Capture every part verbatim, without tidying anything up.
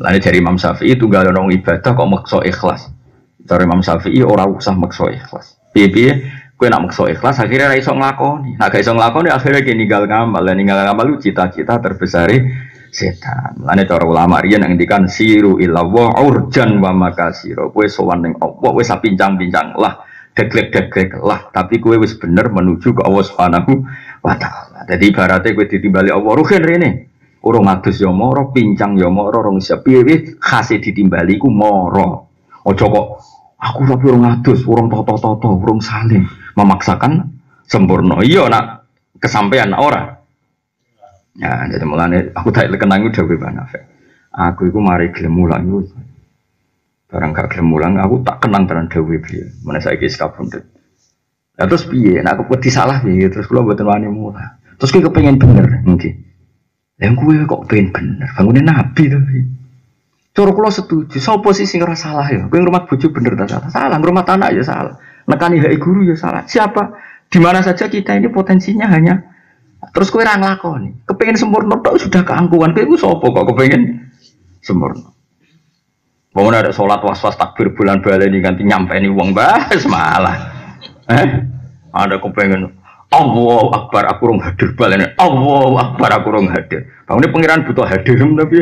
Lalu dari Imam Syafi'i itu gak ada orang ibadah kok makso ikhlas. Dari Imam Syafi'i orang usah makso ikhlas. Piye-piye kowe nak makso ikhlas akhirnya ra iso nglakoni. Nek gak iso nglakoni akhirnya ge ninggal ngamal. Lah ninggal ngamal lu cita-cita terbesar setan. Lalu cara ulama riyen ngendikan siru illallah urjan wa makasira. Kowe sowan ning Allah wis pincang-pincang lah, deglek-deglek lah, tapi kowe wis bener menuju ke Allah Subhanahu wa taala. Dadi ibarate kowe ditimbali Allah ruhin rene. Orang adus ya moro, pincang ya moro, orang sepiwit khasi ditimbali ku moro. Ojo kok aku tapi orang adus, orang toto-toto, orang salim memaksakan sempurna. Iya nak kesampaian orang. Ya jadi mulane aku tak lekenang udah beban Nafek. Aku itu mari gelemulang itu. Barang gak gelemulang aku tak kenang dengan Dewi beliau. Mana saya kisah pundut. Nah, terus piye? Nak aku peti salah piye? Terus kalau buat wani mula. Terus kita pengen bener mungkin. Yang gue kok pengen bener, bangunin nabi tapi cara kula setuju, sopo sih sing ora salah ya, gue ngurmat bojo bener tak salah, salah, ngurmat anak ya salah, nekani hak guru ya salah, siapa, dimana saja kita ini potensinya hanya, terus gue ra nglakoni, kepengen sempurna, tok sudah keangkuhan, gue sopo kok kepengen sempurna, bangun ada sholat was-was takbir bulan balik ini ganti nyampe ini uang bahas malah, eh, ada kepengen Allahu Akbar aku rong hadir balene. Allahu Akbar aku rong hadir. Bangunnya pengiran butuh hadir tapi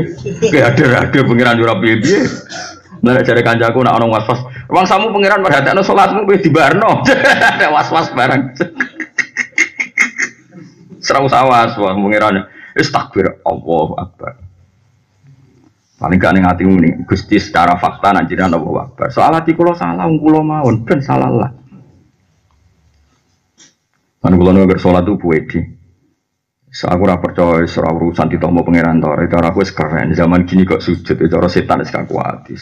kayak hadir-hadir pengiran ora piye-piye. Lah nek jare kancaku nek ana was-was, wong samu pengiran merhatekno salatmu wis dibarno. Nek was-was bareng. Serau sawas wong pengiran wis takbir Allahu Akbar. Paling gak ning atimu nih, Gusti secara fakta nek jenengan Allahu Akbar. Soal ati kula salah, kula mawon ben salah lah. Kan kula nang sholat itu wedi. Saya ora percaya ora urusan ditamo pangeran to. Cara aku wis keren zaman gini kok sujud cara setan wis kakuati.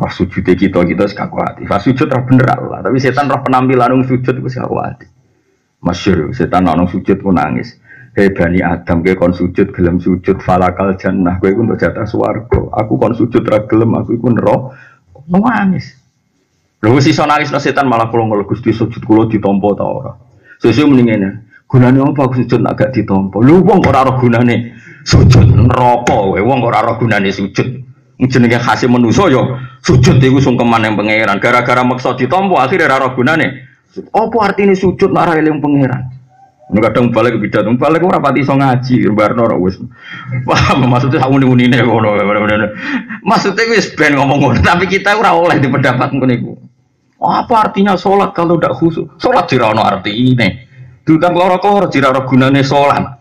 Wah sujud kita kita wis kakuati. Wah sujud ra bener Allah, tapi setan roh penampilan sujud wis kakuati. Masyhur setan nang sujud ku nangis. Hei Bani Adam kowe kon sujud gelem sujud falakal jannah kowe iku untuk jatah swarga. Aku kon sujud ra gelem aku iku neraka. Nangis. Lha wis iso nangis no setan malah kula ngel Gusti sujud kula ditampa ta ora. Sesuk mendingan, gunane apa aku sujud agak ditompo. Lu wong ora roh gunane sujud neraka kowe, wong ora roh gunane sujud. Jenenge khase manusa ya sujud iku sungkeman nang pangeran. Gara-gara maksa ditompo akhirnya ora roh gunane. Apa artine sujud nek ora eling pangeran? Ngono kadang balik bidat, balik ora pati iso ngaji, mbarno ora wis. Paham maksudnya sak muni-munine ngono. Maksudnya wis ben ngomong ngono, tapi kita ora oleh dipendapat ngono iku. Apa artinya sholat kalau tidak khusyuk? Sholat tidak ada arti ini. Dutang lorokor tidak ada gunanya sholat.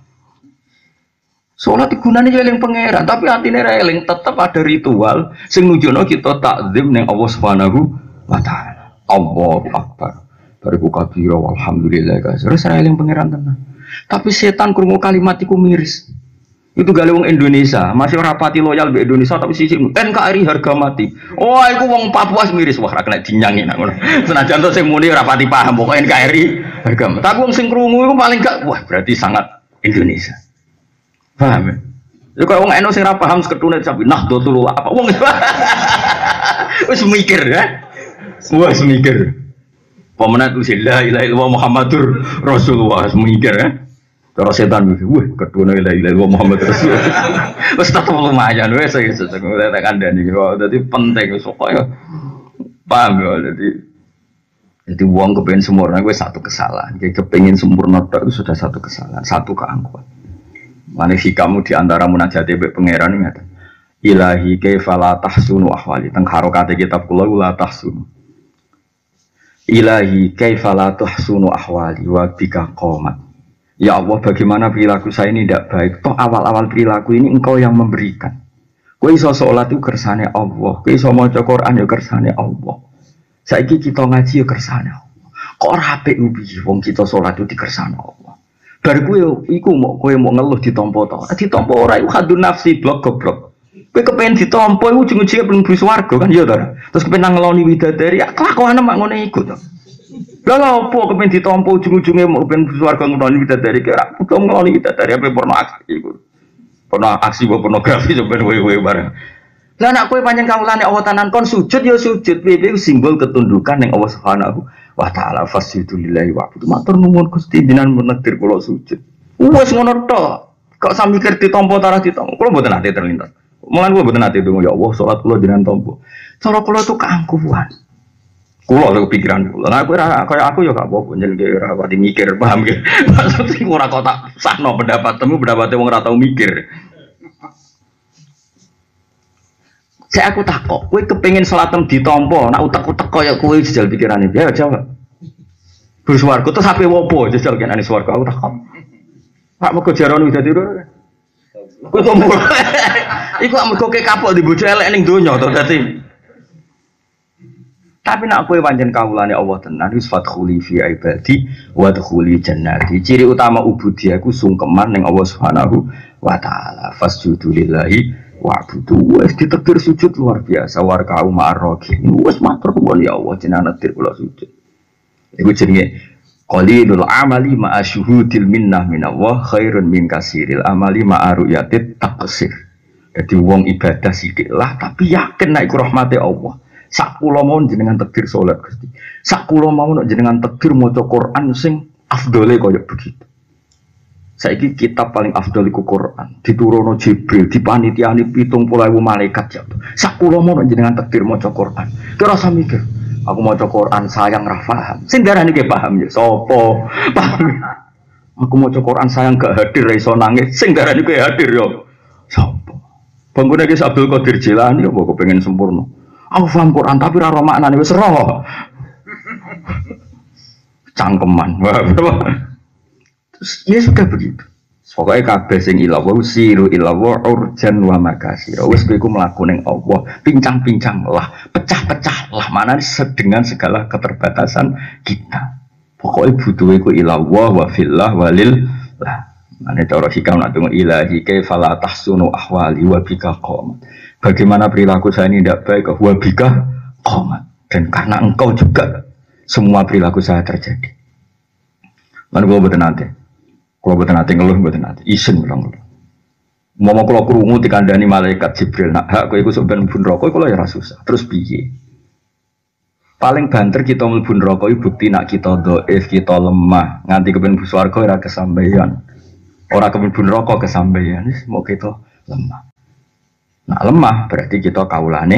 Sholat gunanya eling pangeran, tapi artinya eling tetap ada ritual. Sing nunjukno kita takzim ning Allah Subhanahu wa taala. Allahu Akbar. Bariku kabira walhamdulillah guys. Terus eling pangeran tenan. Tapi setan krungu kalimatiku miris. Itu gale wong Indonesia, masih ora pati loyal mbek Indonesia tapi sisi N K R I harga mati. Oh, iku wong Papua miris wah ra kena dinyangi nak ngono. Senajan to sing muni ora pati paham pokoke N K R I harga mati. Tapi wong sing krungu iku paling gak wah berarti sangat Indonesia. Paham ya? Lha kok wong N U sing ora paham seketune sampe Nahdlatul Ulama apa wong wis mikir ya. Wis mikir. Pemenatu la ilaha illallah Muhammadur Rasulullah wis mikir ya. Terus setan mikir, wah kedua la ilaha illallah Muhammad Rasulullah. Wes tak perlu majan, wes saya sedang tak kandani. Jadi penting supaya paham ya. Jadi, jadi uang kepengen sempurna, gue satu kesalahan. Jadi kepengen sempurna itu sudah satu kesalahan, satu keangkuhan. Manusia kamu diantara munajat ibu pangeran ingat. Ilahi kefala tahsunu ahwali. Tengkaro kata kitab kulau la tahsunu. Ilahi kefala tahsunu ahwali wa bika qomat. Ya Allah, bagaimana perilaku saya ini tidak baik. Toh awal-awal perilaku ini engkau yang memberikan. Kue iso sholat itu kersane Allah. Kue iso maca Quran ya kersane Allah. Saiki kita ngaji ya kersane Allah. Kok rapi ubi, wong kita sholat itu di kersane Allah. Baru kue, iku mau kue mau ngeluh ditompo toh. Ditompo orang itu hadun nafsi blok goblok. Kue kepengen ditompo, itu ujung-ujungnya belum beri swarga kan ya toh. Terus kepengen ngeloni widadari, ya kelakuannya mak ngono ikut toh. Lha opo kepen ditampa ujung-ujunge ben swarga ngloni widadari kira putung ngloni widadari ape porno aksi iku. Porno aksi pornografi sampeyan kowe-kowe bareng. Lah nek kowe pancen kawulane Allah tanan kon sujud ya sujud piye simbol ketundukan ning Allah Subhanahu wa taala fasjudu lillahi wa ta'ala. Matur nuwun Gusti dinan menegir kula sujud. Wes ngono tok. Kok sampe mikir ditampa tarah ditampa kula mboten ate terlintas. Mulan gue bener nanti dong ya Allah, sholat kulo jangan tombo. Sholat kulo tuh keangkuhan. Kulo tuh pikiran kulo. Nah, aku kayak aku ya gak apa-apa. Jadi kayak aku mikir paham gitu. Maksudnya gue orang kotak sahno pendapat temu pendapat temu nggak tahu mikir. Saya aku takok. Gue kepengen sholat tem di tombo. Nah utak utak kayak gue jajal pikirannya. Ya jawab. Bersuaraku terus sampai wopo jajal kan ane suaraku aku takok. Pak mau kejaran udah tidur. Gue tombol. Iku amat koke kapok di bojo elek ning donya to dadi. Tapi nek kowe pancen kawulane Allah tenan wis fadkhuli fi ibadi wa dkhuli jannati. Ciri utama ubudiyah iku sungkeman ning Allah Subhanahu wa taala. Fasjudu lillahi wa'budu. Wis ditekir sujud luar biasa warga ma'arroki. Wis matur nuwun ya Allah jenengan netir kula sujud. Iku jenenge qalilul amali ma'a syuhudil minnah minallah khairun min kasiril amali ma'a ru'yatit taqsir. Jadi wong ibadah sikitlah tapi yakin naik rahmati Allah. Sak kula mau jenengan takdir salat Gusti. Sak kula mau jenengan takdir maca Quran sing afdole kaya begitu. Saiki kitab paling afdol iku Quran, diturunno Jibril, dipanitiani pitung puluh ewu malaikat ya. Sak kula mau jenengan takdir maca Quran. Kira rasa mikir, aku maca Quran sayang ra paham. Sing darani ge paham ya sapa? Aku maca Quran sayang gak hadir ra iso nangis. Sing darani kowe hadir ya. Sapa? Pengguna kisah Abdul Qadir Jilani, ya, aku pengen sempurna. Aku paham Quran tapi raro maknanya wis roh. Cangkeman. Ya sudah begitu. Pokoknya kabeh sing ilawa siru ilawa urjan wa makasira. Wis kowe iku mlaku ning Allah, pincang-pincang lah, pecah-pecah lah maknane dengan segala keterbatasan kita. Pokoknya butuhe ku ilawa wa fillah walil lah. Ane cara hikam nak tunggu ilahi kaifa la tahsunu ahwali wa bika qomat. Bagaimana perilaku saya ini tidak baik wa bika qomat. Dan karena engkau juga semua perilaku saya terjadi. Lan kula boten nate. Kula boten nate ngeluh boten nate. Isin kula ngeluh. Umpama kula krungu dikandani malaikat Jibril nak hak kowe iku sok ben mlebu neraka kula ya ora susah. Terus piye? Paling banter kita mlebu neraka iki bukti nak kita dhaif, kita lemah, nganti kepen swarga ora kesampaian. Orang kemudian rokok kesampaian, mau kita lemah. Nah lemah berarti kita kaulane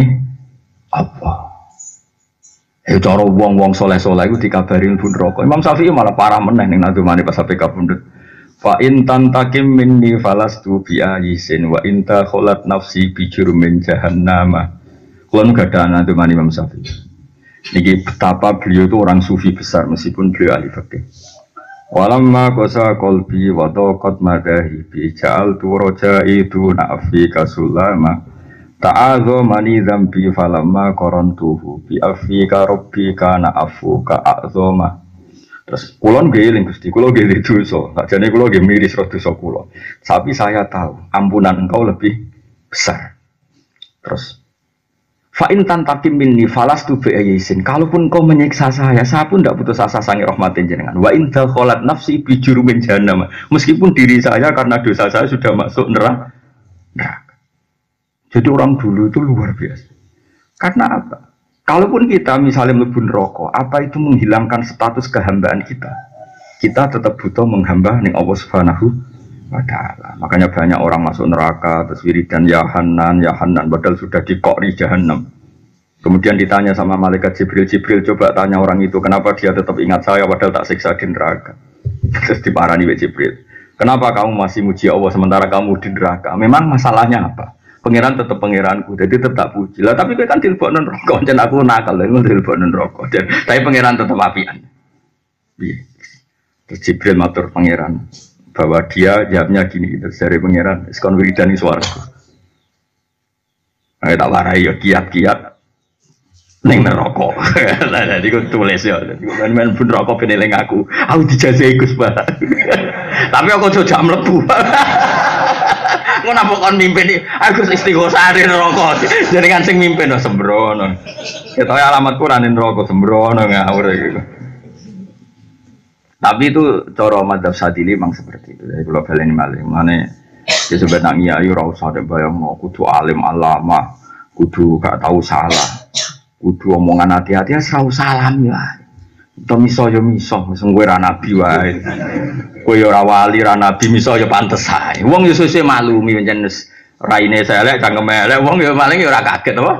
apa? Eh coro wong-wong soleh-soleh itu dikabarin pun rokok. Imam Syafi'i malah parah meneh ning nadumane pas sampai kabundut. Fa in tantakim minni falastu bi ayisin wa inta kholat nafsi bi jurmin jahannama. Kulo nu gadah nadumane Imam Syafi'i. Niki betapa beliau itu orang sufi besar meskipun beliau ahli fikih. Walamma kosa kolbi wadokot madahi bijal tu roja itu na'afi kasulama ta'adho mani zambi falamma korontuhu bi'afi ka robbi ka na'afu ka a'zoma. Terus kulon giling Gusti, kulon giling duso, tak jadi kulon giling miris roh duso kulon. Tapi saya tahu ampunan engkau lebih besar. Terus fa'in tantakim minni falastu bi'ayisin. Kalaupun kau menyiksa saya, saya pun tidak putus asa sange rahmatin jenengan. Wa inda kholat nafsi bijurumin jahannam. Meskipun diri saya karena dosa saya sudah masuk neraka. Neraka. Jadi orang dulu itu luar biasa. Karena apa? Kalaupun kita misalnya melebur rokok, apa itu menghilangkan status kehambaan kita? Kita tetap butuh menghamba ning Allah Subhanahu wa ta'ala. Makanya banyak orang masuk neraka terus wiridan ya Hanan, ya Hanan padahal sudah dikori jahanam. Kemudian ditanya sama malaikat Jibril, Jibril coba tanya orang itu kenapa dia tetap ingat saya padahal tak siksa di neraka. Terus diparani oleh Jibril, kenapa kamu masih muji Allah sementara kamu di neraka? Memang masalahnya apa? Pangeran tetap pangeranku, jadi tetap puji lah. Tapi kan dilebokno neraka, jan aku nakal lha dilebokno neraka. Tapi pangeran tetap apian. Terus Jibril matur pangeran bahwa dia jawabnya gini gitu, dari pangeran skon wiridani suaraku. Nah, tak warai ya kiat-kiat neng neraka. Lah jadi ku tulis ya, men pun neraka peneling aku. Aku dijajahi Gus Pak. Tapi aku cocok mlebu. Ngono apa kon mimpin aku istighosah ning neraka. Jenengan sing mimpin sembrono. Ketoke alamatku ra ning neraka sembrono ngawur iki. Tapi itu coro madzhab Syadzili memang seperti itu. Jadi kalau baleni malih, mane ya sebenarnya ngiyai ora usah nek bayangno kudu alim alama, kudu gak tahu salah. Kudu omongan hati-hati ya ora usah alam ya. Ento miso ya miso, wis kowe ra nabi wae. Kowe ya ora wali, ra nabi miso ya pantes ae. Wong ya sesuk maklumi pancen raine selek, cangkeme elek, wong ya paling ya ora kaget apa.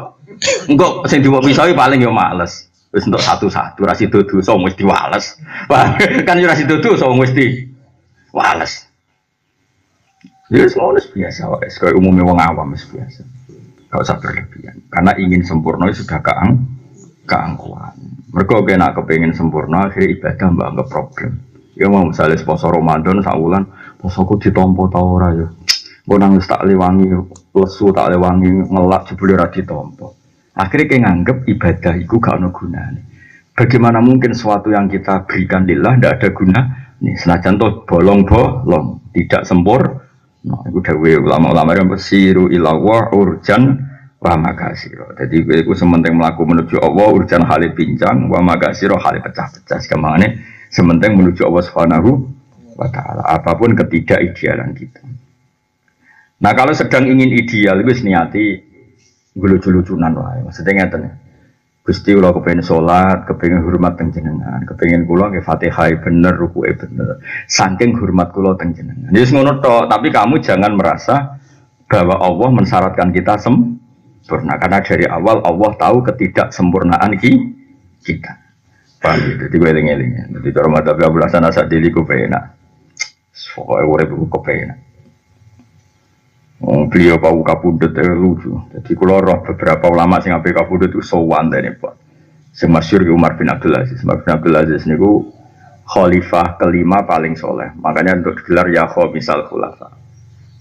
Engko sing diwo pisau paling ya males. Wis entuk satu-satu ra sido dosa wis diwales. Kan yo ra sido dosa wis diwales. Ya semua biasa wae, kaya umumnya wong awam wis biasa. Enggak usah berlebihan. Karena ingin sempurna sudah keang keangkuhan. Mergo kena kepengin sempurna akhirnya ibadah mbak anggap problem. Ya mau misalnya poso Ramadan sakulan, posoku ditampa ta ora ya. Engko nang tak lewangi lesu tak lewangi ngelak jebule ra ditampa. Akhirnya kayak nganggep ibadah itu gak ada gunanya. Bagaimana mungkin sesuatu yang kita berikan lillah tidak ada guna? Nih, senajan toh bolong-bolong, tidak sempur. Nah, itu dari ulama-ulama yang bersiru ilawah urjan wa magasiro. Jadi itu sementing melakukan menuju Allah urjan halih pincang wa magasiro halih pecah-pecah. Sekarang sementing menuju Allah subhanahu wa ta'ala. Apapun ketidakidealan kita. Nah kalau sedang ingin ideal itu niati lucu-lucunan wae. Maksudnya ngeten ya. Gusti kula kepengin salat, kepengin hormat teng jenengan, kepengin kula nggih Fatihah bener, rukuke bener. Saking hormat kula teng jenengan. Wis ngono tok, tapi kamu jangan merasa bahwa Allah mensyaratkan kita sempurna karena dari awal Allah tahu ketidaksempurnaan kita. Paham gitu. Dadi kowe eling-eling. Dadi cara madhab Abul Hasan asy-Syadzili ku penak. Pokoke urip ku kepenak. Oh, beliau bau kapundut eh, lucu. Jadi kalau roh beberapa ulama sing ape kapundut itu sowan dene, Pak. Sing masyhur Umar bin Abdul Aziz. Umar bin Abdul Aziz niku khalifah kelima paling soleh. Makanya untuk gelar ya khamisal khulafa.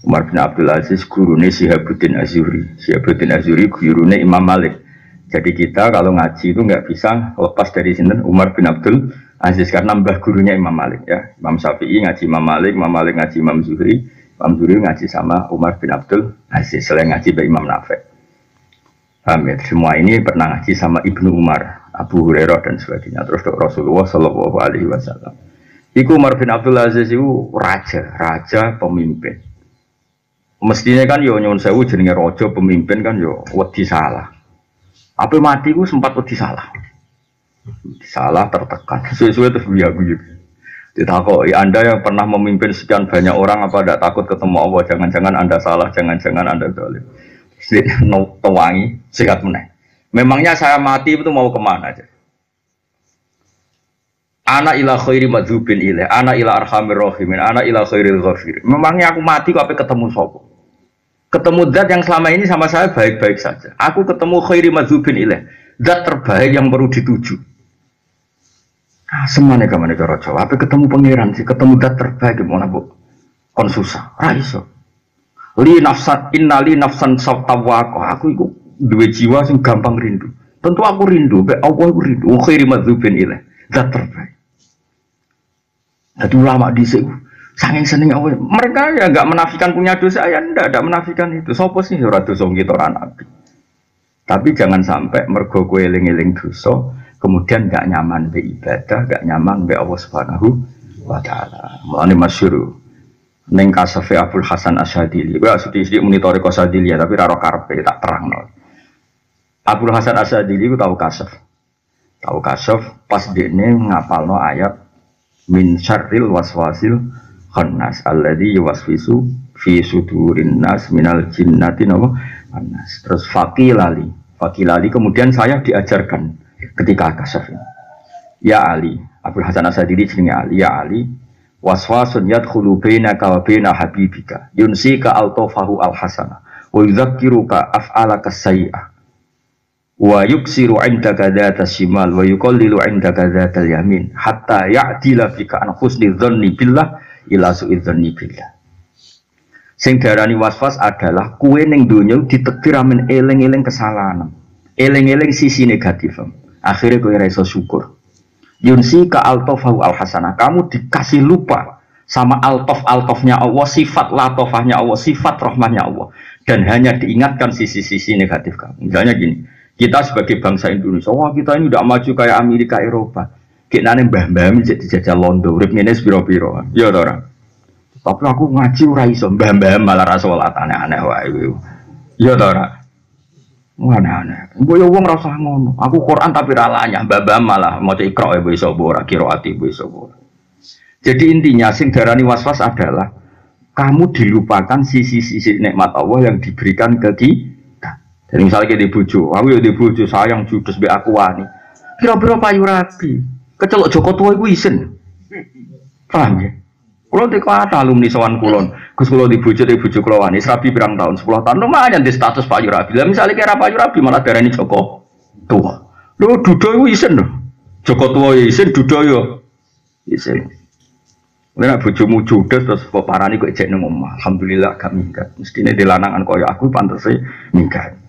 Umar bin Abdul Aziz gurune Syihabuddin Az-Zuhri. Syihabuddin Az-Zuhri gurune Imam Malik. Jadi kita kalau ngaji itu nggak bisa lepas dari sinten Umar bin Abdul Aziz karena mbah gurunya Imam Malik ya. Imam Syafi'i ngaji Imam Malik, Imam Malik ngaji Imam Zuhri. Imam Jibril ngaji sama Umar bin Abdul Aziz, selain ngaji dari Imam Nafek. Amin. Semua ini pernah ngaji sama Ibnu Umar, Abu Hurairah dan sebagainya. Terus dok Rasulullah Shallallahu Alaihi Wasallam. Iku Umar bin Abdul Aziz itu raja, raja pemimpin. Mestinya kan yo nyuwun sewu jenenge raja pemimpin kan yo wedi salah. Apa mati ku sempat wedi salah. Salah tertekan. Suwe-suwe terus biagu-biagu. Ditakoi, Anda yang pernah memimpin sekian banyak orang apa tidak takut ketemu Allah? Jangan-jangan Anda salah, jangan-jangan Anda zalim. Tewangi, sikat meneh. Memangnya saya mati itu mau kemana aja? Ana ila khairi madzubin ilaih, ana ila arhamir rahimin, ana ila khairil ghafir. Memangnya aku mati kok apa ketemu sapa? Ketemu zat yang selama ini sama saya baik-baik saja. Aku ketemu khairi madzubin ilaih, zat terbaik yang perlu dituju. Ah, semuanya kemana cara Jawa? Apa ketemu pangeran sih? Ketemu dat terbaik mau nabuk? Kon susah, raiso. Li nafsan innali nafsan sabtawako. Aku itu dua jiwa sing gampang rindu. Tentu aku rindu. Be aku rindu. Khairi madzubin ilaih. Dat terbaik. Jadi ulama di sini saking seneng awal. Mereka ya nggak menafikan punya dosa ya, ndak, ndak menafikan itu. Sopo sih ora dosa kita ora nabi. Tapi jangan sampai mergo kowe eling-eling dosa. Kemudian gak nyaman be ibadah, gak nyaman be Allah subhanahu wa ta'ala. Mulane masyhur ning kasafe Abul Hasan asy-Syadzili. Gua sedikit monitori Qasadili ya, tapi raro karpe tak terangno. Abul Hasan asy-Syadzili ku tahu kasaf. Tahu kasaf pas dene ngapalno ayat min syarril waswasil khannas alladzi yuwaswisu fi sudurin nas minal jinnati wa annas. Terus faqilali, faqilali kemudian saya diajarkan ketika kasaf ini. Ya Ali, Abul Hasan asy-Syadzili jenenge Ali. Ya Ali, waswasun yadkhulu bainaka wa baina habibika yunsika al-tafahu al-hasana wa yudzakiruka af'alaka as-sayyi'ah wa yuksiru 'indaka dzata shimal wa yuqallilu 'indaka dzata yamin hatta ya'dila fika an husnil dzanni billah ila su'il dzanni billah. Sing diarani waswas adalah kuwe ning donya ditektir amen eling-eling kesalahan, eling-eling sisi negatif. Akhirnya kau rasa syukur. Yunsi ka altofahu al-hasanah. Kamu dikasih lupa sama altof altofnya Allah, sifat latofahnya Allah, sifat rahmahnya Allah, dan hanya diingatkan sisi-sisi negatif kamu. Misalnya gini, kita sebagai bangsa Indonesia, wah kita ini udah maju kayak Amerika, Eropa. Kita nih mbah-mbah menjadi jajal Londo, rib ini sepiro-piro. Ya orang. Tapi aku ngaji uraiso mbah-mbah malah rasulat aneh-aneh wae. Ya orang. Mana aneh, gue uang rasa ngono. Aku Quran tapi ralanya, babam malah mau cek ikro ibu isobora, kiro ati ibu isobora. Jadi intinya sing darani waswas adalah kamu dilupakan sisi-sisi nikmat Allah yang diberikan ke kita. Jadi misalnya di bojo, aku ya di bojo sayang judes be aku wani. Kira-kira payu rapi, kecelok Joko tua iku isen. Paham ya? Kulo di kota alumni sowan kulon, Gus kulo di bojo di bojo kulo wani rapi pirang tahun, sepuluh tahun lumayan di status payu rapi. Lah misalnya kira payu rapi malah darani Joko tua. Lho duda iku isen lho. Joko tua isen duda yo. Isen. Nek bojomu judes terus kok parani kok ejek nang omah. Alhamdulillah gak minggat. Mestine dilanangan koyo aku pantese minggat.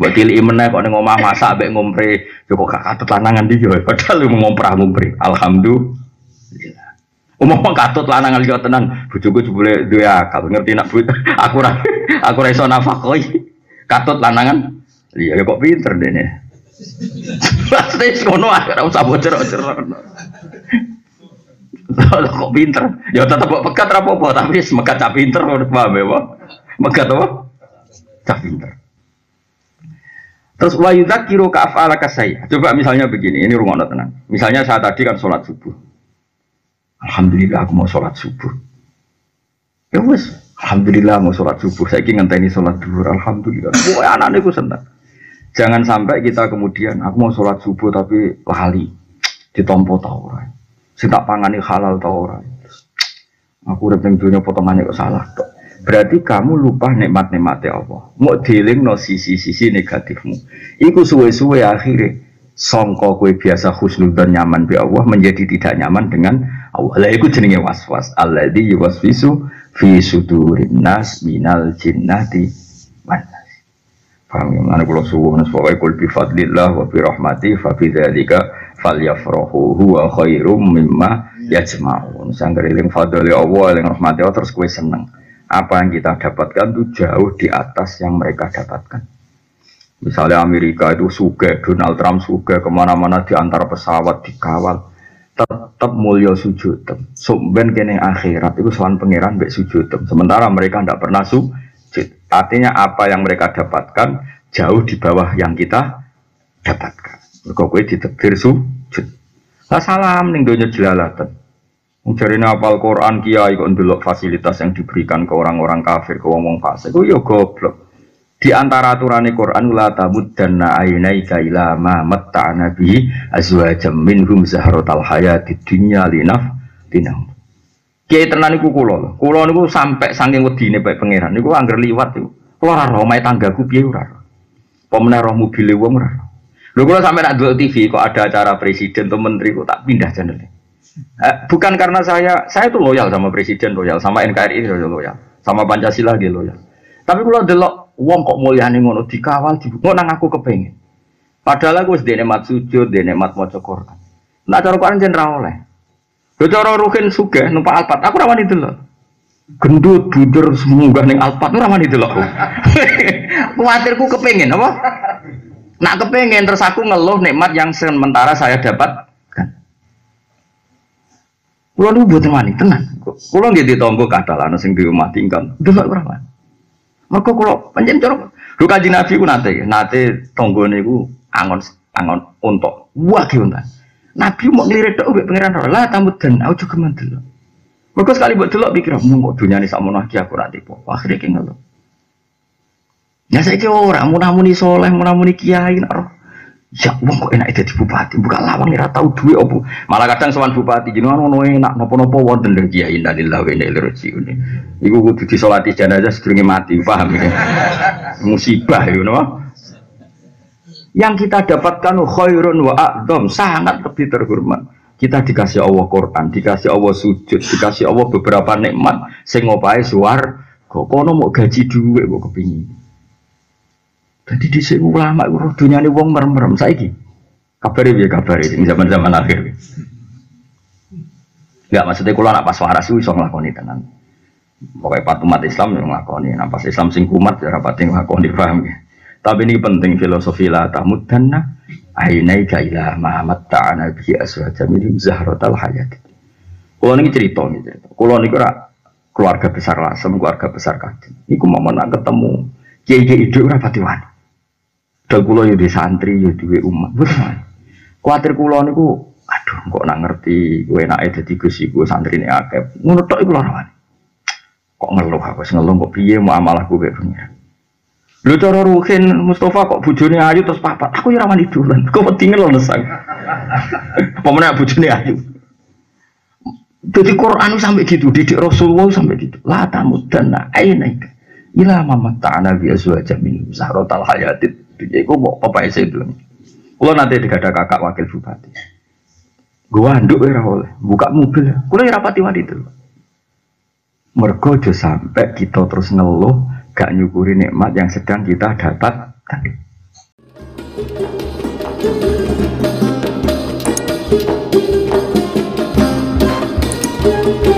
Mbok ciliki meneh kok nang omah masak mbek ngompre, yo kok gak katut lanangan iki yo. Padahal lu ngomprah-ngompri. Alhamdulillah. Omong katut lanangan yo tenan. Bojoku jebule duwe akal ngerti nek aku ora aku ora iso nafakoi. Katut lanangan. Iya kok pinter dene. Pasti ngono ora usah bocor-bocor. Kok pinter, ya tetap pekat rapopo, tapi semekat cap pinter, paham ya? Megat apa? Cap pinter. Terus wayudak kiro kaafala kasai. Coba misalnya begini, ini ruang udah tenang. Misalnya saya tadi kan sholat subuh. Alhamdulillah aku mau sholat subuh. Ya wes, alhamdulillah mau sholat subuh. Saya ingin ngenteni sholat duhur. Alhamdulillah. Wah anak aku senang. Jangan sampai kita kemudian aku mau sholat subuh tapi lali, ditompo tau orang. Sing tak pangani halal tau ora. Aku urip ning donya potongane kok salah tok. Berarti kamu lupa nikmat-nikmate Allah. Mok dilingno sisi-sisi negatifmu. Iku suwe-suwe akhire sangka kowe biasa khusnudzon nyaman be Allah menjadi tidak nyaman dengan Allah. Lah iku jenenge waswas. Alladzi yuwaswisu fi sudurin nas minal jinnati wan nas. Paham ana kula suwun supaya kul bi fadlillah wa bi rahmati fa bi dzalika falyafrahu huwa khairum mimma yajma'un. Sanggereling fadhole Allah ning rahmate Allah terus kowe seneng. Apa yang kita dapatkan itu jauh di atas yang mereka dapatkan. Misalnya Amerika itu sugih, Donald Trump sugih kemana-mana diantar pesawat dikawal. Tetap mulya sujud. Sumben kene akhirat itu sowan pangeran mbek sujud. Sementara mereka tidak pernah sujud. Artinya apa yang mereka dapatkan jauh di bawah yang kita dapatkan. Kau kue ditakdir sujud. Lah salam ning donya jelalatan. Mencerina apal Quran kiai kok ndelok fasilitas yang diberikan ke orang-orang kafir, ke wong-wong fasik. Ku yo goblok. Di antara aturane Quran la tamuddanna ainaika ila ma matta'na bi azwajam minhum zahratal hayatid dunya linaftinahum. Kiai tenan niku kula lho. Kula niku sampe saking wedine bae pangeran niku anggere liwat niku. Ora roh omahe tanggaku piye ora roh. Apa meneh roh mobile wong ora roh. Lho kula sampe nak ndelok T V kok ada acara presiden atau menteri kok tak pindah channel. Eh, bukan karena saya, saya itu loyal sama presiden, loyal sama N K R I loyal, sama Pancasila gitu loyal. Tapi kula ndelok wong kok mulyane ngono dikawal dibuka nang aku kepengin. Padahal aku wis ndek nikmat sujud, ndek nikmat maca Quran. Nek cara Quran jan ra oleh. Lho cara rukin sugih numpak Alphard, aku ra wani ndelok. Gendut buder munggah ning Alphard ora wani ndelok. Kuwatirku kepengin apa? Nak kepengen terus aku ngeluh nikmat yang sementara saya dapat kan. Kulo lu buat mani tenan. Kulo nggih ditonggo kadhalane sing di omah tingkang. Delok ora wae. Mergo kulo pancen cara lho Kanjeng Nabi ku nate nate tanggane ku angon angon unta. Wah ki unta. Nabi mok nglirit tok mbek pangeran ora. Lah tamuden aku juga mendelok. Mergo sekali mbok delok pikir mung kok dunyane sakmono iki aku ora tipu. Akhire ki ngeluh. Ya saiki ora munamuni soleh, munamuni kiai nak roh. Ya wong kok enak dadi bupati, bukan lawang ora tau duwe opo. Malah kadang sowan bupati jenengan ngono enak napa-napa wonten ndeng kiai innalillahi wa inna ilaihi raji'un. Iku kudu disolati jenazah sedurunge mati, paham ya? Musibah iku napa? Yang kita dapatkan khairun wa a'dham, sangat lebih terhormat. Kita dikasih Allah Quran, dikasih Allah sujud, dikasih Allah beberapa nikmat sing opahe swarga. Kono mok gaji dhuwit kok kepingin. Jadi di sini ulama urut dunia ini wong merem-merem saiki. Kabari biar kabari ini zaman-zaman akhir. Enggak maksudnya kalau anak pas waras itu bisa ngelakoni tenan. Pokoknya patumat Islam yang ngelakoni. Nampas Islam singkumat ya rapati ngelakoni, paham ya. Tapi ini penting filosofi la tamuddanna ainaika ila ma matta'na bihi azwajan minhum zahratal hayat. Kulo niki cerita niki cerita. Kulo niku ora keluarga besar Lasem, keluarga besar Kadin. Iku mau menak ketemu kiai-kiai itu ora pati wani. Dal kula yo di santri yo duwe umat. Kuatir kula niku aduh kok nak ngerti kowe enake dadi Gus iku santrine akeh. Ngono tok iku lara wani. Kok ngeluh aku ngeluh kok piye muamalahku mbek pengiran. Lho cara ruhin Mustafa kok bojone ayu terus papat. Aku ya ramani dolan. Kok pentinge lho nesang. Apa meneh bojone ayu. Dadi Quran sampai gitu, didik Rasulullah sampai gitu. La tamudanna ainaika ila mamatta'na bi azwajin min zahratil hayatid. Iku mau papai sedulur. Kulo nanti digada kakak wakil bupati. Gua nduk ora oleh, buka mobil. Kulo ora pati wani itu. Mergo aja sampai kita terus ngeluh gak nyukuri nikmat yang sedang kita dapat tadi. Thank you.